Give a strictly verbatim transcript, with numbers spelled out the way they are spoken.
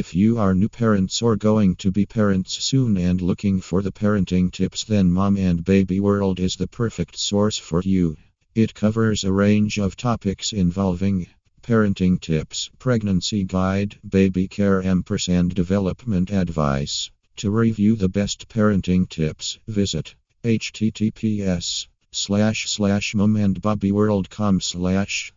If you are new parents or going to be parents soon and looking for the parenting tips, then Mom and Baby World is the perfect source for you. It covers a range of topics involving parenting tips, pregnancy guide, baby care, ampersand development advice. To review the best parenting tips, visit https slash slash momandbabyworld.com slash